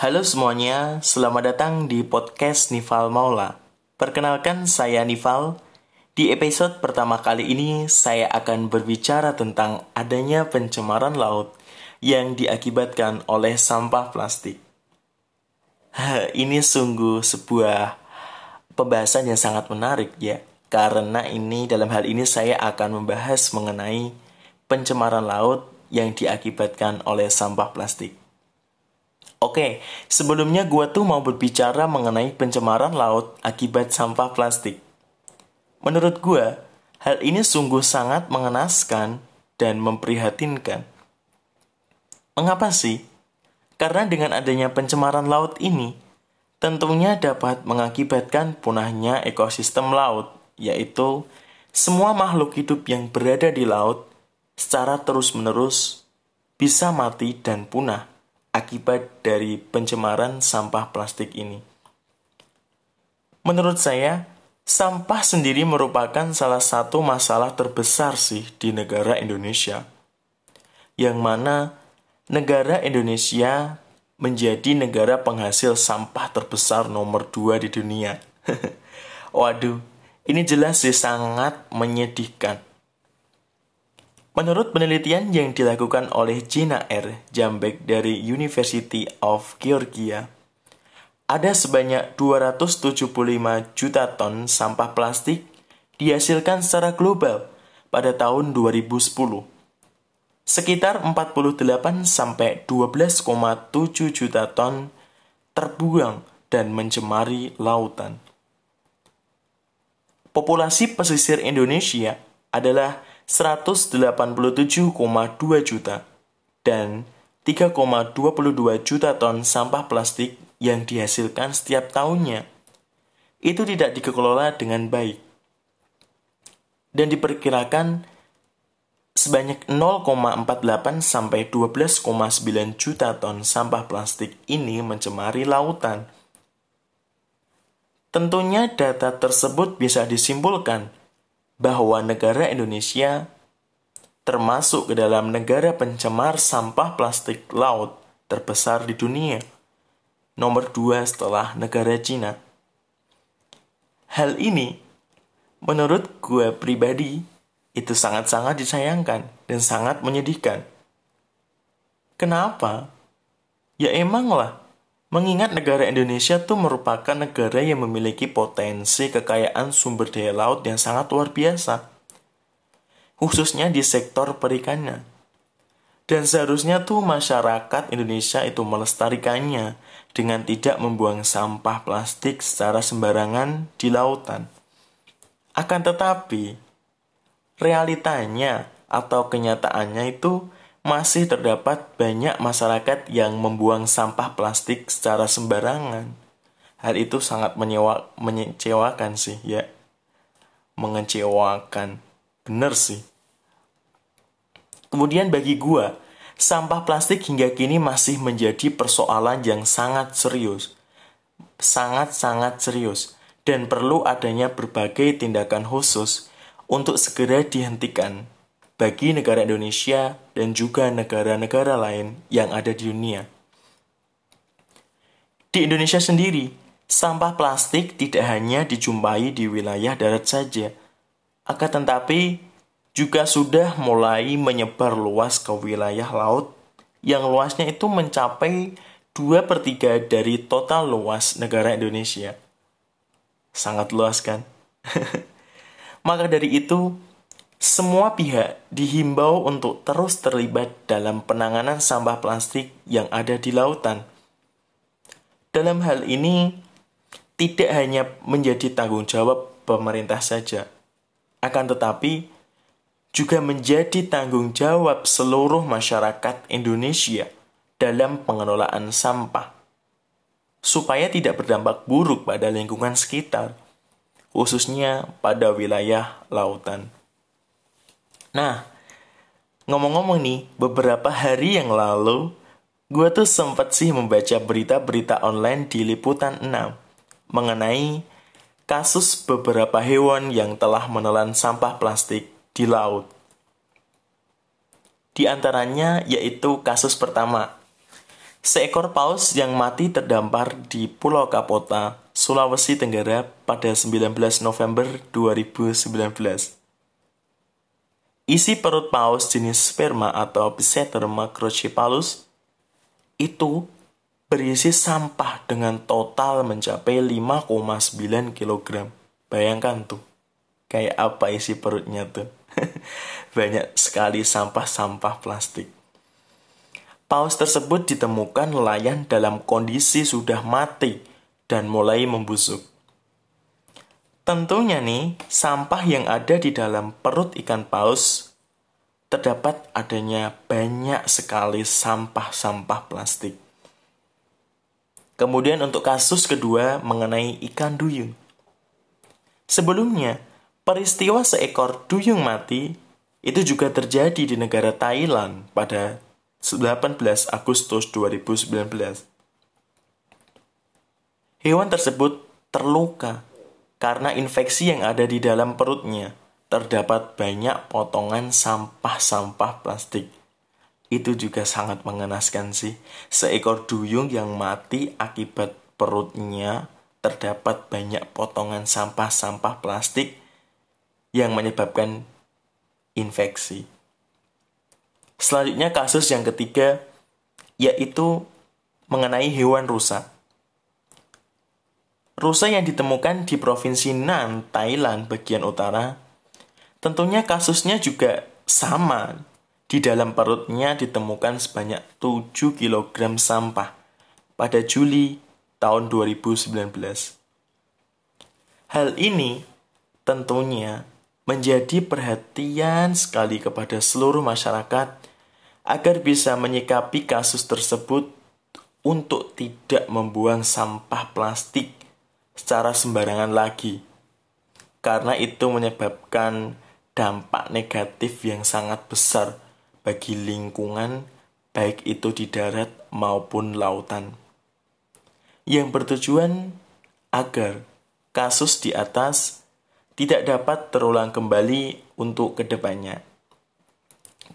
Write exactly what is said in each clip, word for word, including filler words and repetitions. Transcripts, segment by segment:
Halo semuanya, selamat datang di podcast Nival Maula. Perkenalkan, saya Nival. Di episode pertama kali ini, saya akan berbicara tentang adanya pencemaran laut yang diakibatkan oleh sampah plastik. Ini sungguh sebuah pembahasan yang sangat menarik ya, karena ini dalam hal ini saya akan membahas mengenai pencemaran laut yang diakibatkan oleh sampah plastik. Oke, sebelumnya gua tuh mau berbicara mengenai pencemaran laut akibat sampah plastik. Menurut gua, hal ini sungguh sangat mengenaskan dan memprihatinkan. Mengapa sih? Karena dengan adanya pencemaran laut ini, tentunya dapat mengakibatkan punahnya ekosistem laut, yaitu semua makhluk hidup yang berada di laut secara terus-menerus bisa mati dan punah akibat dari pencemaran sampah plastik ini. Menurut saya, sampah sendiri merupakan salah satu masalah terbesar sih di negara Indonesia, yang mana negara Indonesia menjadi negara penghasil sampah terbesar nomor dua di dunia. Waduh, ini jelas sih sangat menyedihkan. Menurut penelitian yang dilakukan oleh Jena R. Jambeck dari University of Georgia, ada sebanyak dua ratus tujuh puluh lima juta ton sampah plastik dihasilkan secara global pada tahun dua ribu sepuluh. Sekitar empat puluh delapan sampai dua belas koma tujuh juta ton terbuang dan mencemari lautan. Populasi pesisir Indonesia adalah seratus delapan puluh tujuh koma dua juta dan tiga koma dua puluh dua juta ton sampah plastik yang dihasilkan setiap tahunnya. Itu tidak dikelola dengan baik. Dan diperkirakan sebanyak nol koma empat puluh delapan sampai dua belas koma sembilan juta ton sampah plastik ini mencemari lautan. Tentunya data tersebut bisa disimpulkan bahwa negara Indonesia termasuk ke dalam negara pencemar sampah plastik laut terbesar di dunia, nomor dua setelah negara Cina. Hal ini, menurut gue pribadi, itu sangat-sangat disayangkan dan sangat menyedihkan. Kenapa? Ya emanglah, mengingat negara Indonesia tuh merupakan negara yang memiliki potensi kekayaan sumber daya laut yang sangat luar biasa, khususnya di sektor perikanan. Dan seharusnya tuh masyarakat Indonesia itu melestarikannya dengan tidak membuang sampah plastik secara sembarangan di lautan. Akan tetapi, realitanya atau kenyataannya itu masih terdapat banyak masyarakat yang membuang sampah plastik secara sembarangan. Hal itu sangat menyewa, mengecewakan sih, ya. Mengecewakan. Bener sih. Kemudian bagi gua, sampah plastik hingga kini masih menjadi persoalan yang sangat serius. Sangat-sangat serius. Dan perlu adanya berbagai tindakan khusus untuk segera dihentikan bagi negara Indonesia dan juga negara-negara lain yang ada di dunia. Di Indonesia sendiri, sampah plastik tidak hanya dijumpai di wilayah darat saja, akan tetapi juga sudah mulai menyebar luas ke wilayah laut yang luasnya itu mencapai dua per tiga dari total luas negara Indonesia. Sangat luas kan? Maka dari itu, semua pihak dihimbau untuk terus terlibat dalam penanganan sampah plastik yang ada di lautan. Dalam hal ini, tidak hanya menjadi tanggung jawab pemerintah saja, akan tetapi juga menjadi tanggung jawab seluruh masyarakat Indonesia dalam pengelolaan sampah, supaya tidak berdampak buruk pada lingkungan sekitar, khususnya pada wilayah lautan. Nah, ngomong-ngomong nih, beberapa hari yang lalu, gue tuh sempat sih membaca berita-berita online di Liputan enam mengenai kasus beberapa hewan yang telah menelan sampah plastik di laut. Di antaranya yaitu kasus pertama, Seekor paus yang mati terdampar di Pulau Kapota, Sulawesi Tenggara pada sembilan belas November dua ribu sembilan belas. Isi perut paus jenis sperma atau Physeter macrocephalus itu berisi sampah dengan total mencapai lima koma sembilan kilogram. Bayangkan tuh, kayak apa isi perutnya tuh. Banyak sekali sampah-sampah plastik. Paus tersebut ditemukan nelayan dalam kondisi sudah mati dan mulai membusuk. Tentunya nih, sampah yang ada di dalam perut ikan paus terdapat adanya banyak sekali sampah-sampah plastik. Kemudian untuk kasus kedua mengenai ikan duyung. Sebelumnya, peristiwa seekor duyung mati itu juga terjadi di negara Thailand pada delapan belas Agustus dua ribu sembilan belas. Hewan tersebut terluka karena infeksi yang ada di dalam perutnya. Terdapat banyak potongan sampah-sampah plastik. Itu juga sangat mengenaskan sih. Seekor duyung yang mati akibat perutnya terdapat banyak potongan sampah-sampah plastik yang menyebabkan infeksi. Selanjutnya kasus yang ketiga, yaitu mengenai hewan rusa. Rusa yang ditemukan di Provinsi Nan, Thailand bagian utara, tentunya kasusnya juga sama. Di dalam perutnya ditemukan sebanyak tujuh kilogram sampah pada Juli tahun dua ribu sembilan belas. Hal ini tentunya menjadi perhatian sekali kepada seluruh masyarakat agar bisa menyikapi kasus tersebut untuk tidak membuang sampah plastik secara sembarangan lagi. Karena itu menyebabkan dampak negatif yang sangat besar bagi lingkungan, baik itu di darat maupun lautan. Yang bertujuan agar kasus di atas tidak dapat terulang kembali untuk kedepannya.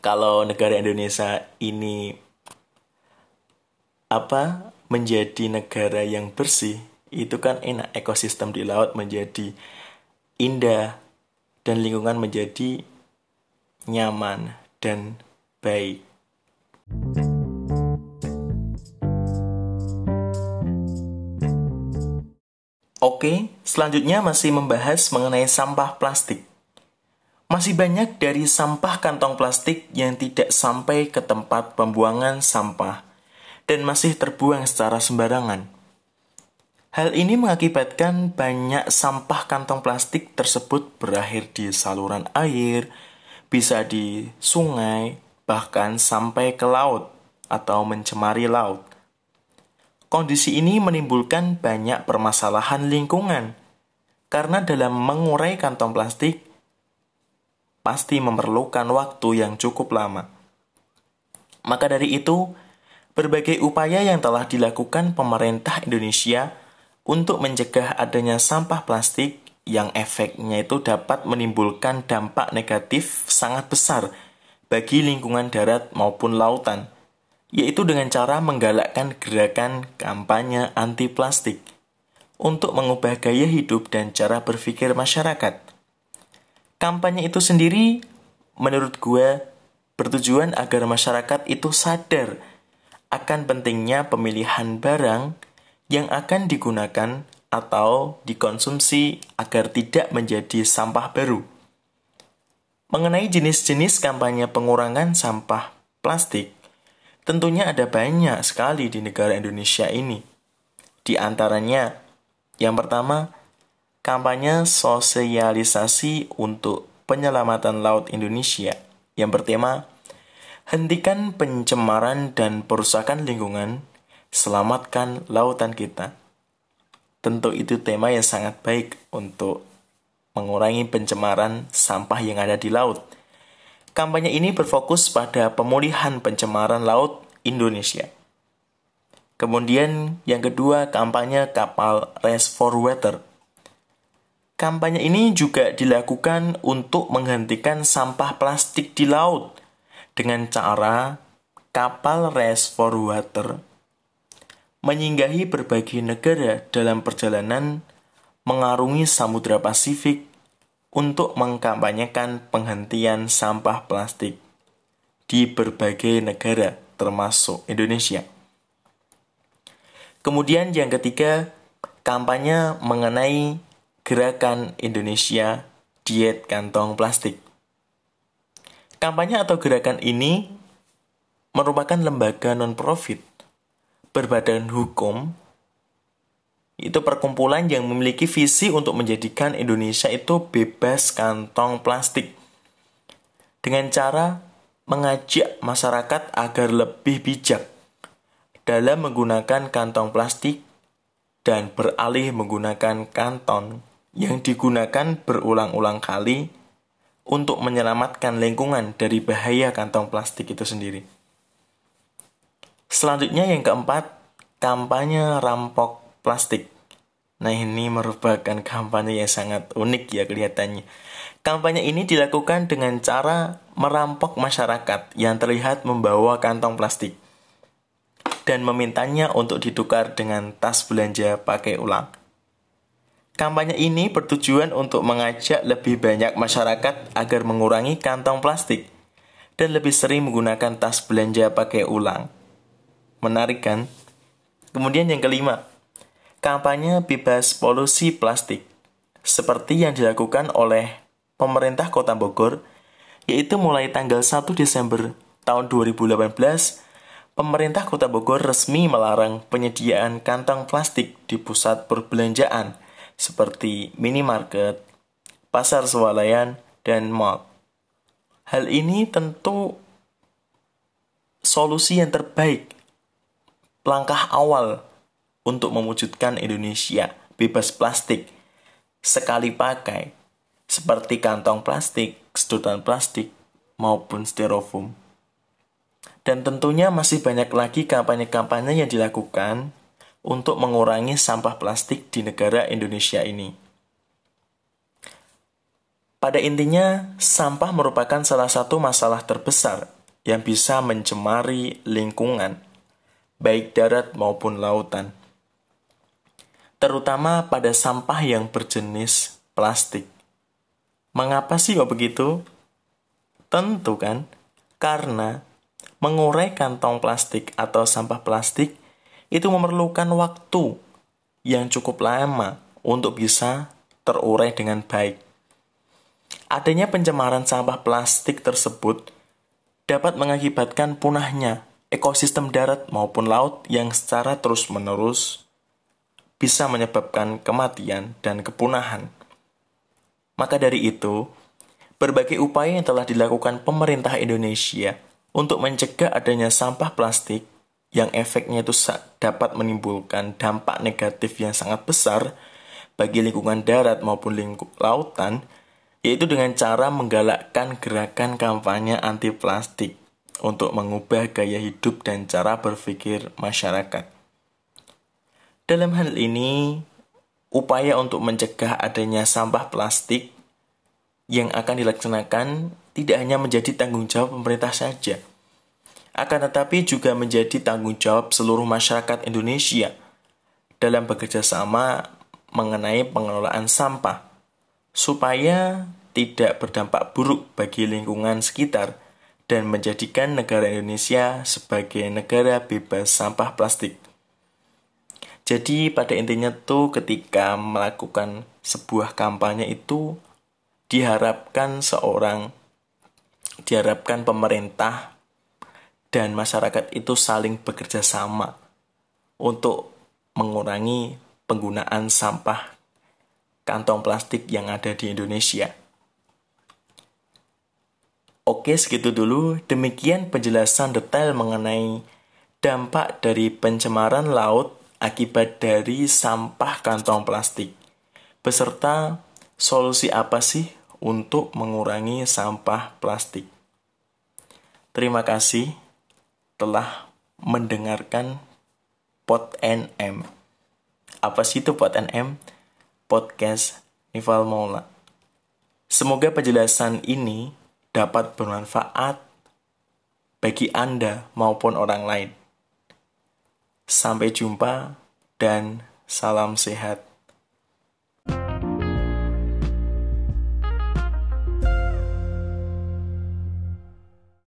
Kalau negara Indonesia ini apa menjadi negara yang bersih, itu kan enak, ekosistem di laut menjadi indah dan lingkungan menjadi nyaman dan baik. Oke, selanjutnya masih membahas mengenai sampah plastik. Masih banyak dari sampah kantong plastik yang tidak sampai ke tempat pembuangan sampah dan masih terbuang secara sembarangan. Hal ini mengakibatkan banyak sampah kantong plastik tersebut berakhir di saluran air, bisa di sungai, bahkan sampai ke laut atau mencemari laut. Kondisi ini menimbulkan banyak permasalahan lingkungan karena dalam mengurai kantong plastik pasti memerlukan waktu yang cukup lama. Maka dari itu, berbagai upaya yang telah dilakukan pemerintah Indonesia untuk mencegah adanya sampah plastik yang efeknya itu dapat menimbulkan dampak negatif sangat besar bagi lingkungan darat maupun lautan, yaitu dengan cara menggalakkan gerakan kampanye anti plastik untuk mengubah gaya hidup dan cara berpikir masyarakat. Kampanye itu sendiri menurut gue bertujuan agar masyarakat itu sadar akan pentingnya pemilihan barang yang akan digunakan atau dikonsumsi agar tidak menjadi sampah baru. Mengenai jenis-jenis kampanye pengurangan sampah plastik, tentunya ada banyak sekali di negara Indonesia ini. Di antaranya, yang pertama, kampanye sosialisasi untuk penyelamatan laut Indonesia yang bertema hentikan pencemaran dan perusakan lingkungan, selamatkan lautan kita. Tentu itu tema yang sangat baik untuk mengurangi pencemaran sampah yang ada di laut. Kampanye ini berfokus pada pemulihan pencemaran laut Indonesia. Kemudian yang kedua, kampanye kapal Race for Water. Kampanye ini juga dilakukan untuk menghentikan sampah plastik di laut dengan cara kapal Race for Water menyinggahi berbagai negara dalam perjalanan mengarungi Samudra Pasifik untuk mengkampanyekan penghentian sampah plastik di berbagai negara termasuk Indonesia. Kemudian yang ketiga, kampanye mengenai gerakan Indonesia diet kantong plastik. Kampanye atau gerakan ini merupakan lembaga non-profit berbadan hukum, itu perkumpulan yang memiliki visi untuk menjadikan Indonesia itu bebas kantong plastik dengan cara mengajak masyarakat agar lebih bijak dalam menggunakan kantong plastik dan beralih menggunakan kantong yang digunakan berulang-ulang kali untuk menyelamatkan lingkungan dari bahaya kantong plastik itu sendiri. Selanjutnya yang keempat, kampanye rampok plastik. Nah, ini merupakan kampanye yang sangat unik ya kelihatannya. Kampanye ini dilakukan dengan cara merampok masyarakat yang terlihat membawa kantong plastik dan memintanya untuk ditukar dengan tas belanja pakai ulang. Kampanye ini bertujuan untuk mengajak lebih banyak masyarakat agar mengurangi kantong plastik dan lebih sering menggunakan tas belanja pakai ulang. Menarik kan? Kemudian yang kelima, kampanye bebas polusi plastik, seperti yang dilakukan oleh pemerintah Kota Bogor, yaitu mulai tanggal satu Desember tahun dua ribu delapan belas, pemerintah Kota Bogor resmi melarang penyediaan kantong plastik di pusat perbelanjaan seperti minimarket, pasar swalayan, dan mall. Hal ini tentu solusi yang terbaik, langkah awal untuk mewujudkan Indonesia bebas plastik sekali pakai seperti kantong plastik, sedotan plastik, maupun styrofoam. Dan tentunya masih banyak lagi kampanye-kampanye yang dilakukan untuk mengurangi sampah plastik di negara Indonesia ini. Pada intinya, sampah merupakan salah satu masalah terbesar yang bisa mencemari lingkungan, baik darat maupun lautan, terutama pada sampah yang berjenis plastik. Mengapa sih kok begitu? Tentu kan, karena mengurai kantong plastik atau sampah plastik itu memerlukan waktu yang cukup lama untuk bisa terurai dengan baik. Adanya pencemaran sampah plastik tersebut dapat mengakibatkan punahnya ekosistem darat maupun laut yang secara terus-menerus bisa menyebabkan kematian dan kepunahan. Maka dari itu, berbagai upaya yang telah dilakukan pemerintah Indonesia untuk mencegah adanya sampah plastik yang efeknya itu dapat menimbulkan dampak negatif yang sangat besar bagi lingkungan darat maupun lingkup lautan, yaitu dengan cara menggalakkan gerakan kampanye anti plastik untuk mengubah gaya hidup dan cara berpikir masyarakat. Dalam hal ini, upaya untuk mencegah adanya sampah plastik yang akan dilaksanakan tidak hanya menjadi tanggung jawab pemerintah saja, akan tetapi juga menjadi tanggung jawab seluruh masyarakat Indonesia dalam bekerja sama mengenai pengelolaan sampah, supaya tidak berdampak buruk bagi lingkungan sekitar dan menjadikan negara Indonesia sebagai negara bebas sampah plastik. Jadi pada intinya tuh ketika melakukan sebuah kampanye itu diharapkan seorang Diharapkan pemerintah dan masyarakat itu saling bekerja sama untuk mengurangi penggunaan sampah kantong plastik yang ada di Indonesia. Oke, segitu dulu. Demikian penjelasan detail mengenai dampak dari pencemaran laut akibat dari sampah kantong plastik, beserta solusi apa sih untuk mengurangi sampah plastik. Terima kasih telah mendengarkan Pod N M. Apa sih itu Pod N M? Podcast Nival Maula. Semoga penjelasan ini dapat bermanfaat bagi Anda maupun orang lain. Sampai jumpa dan salam sehat.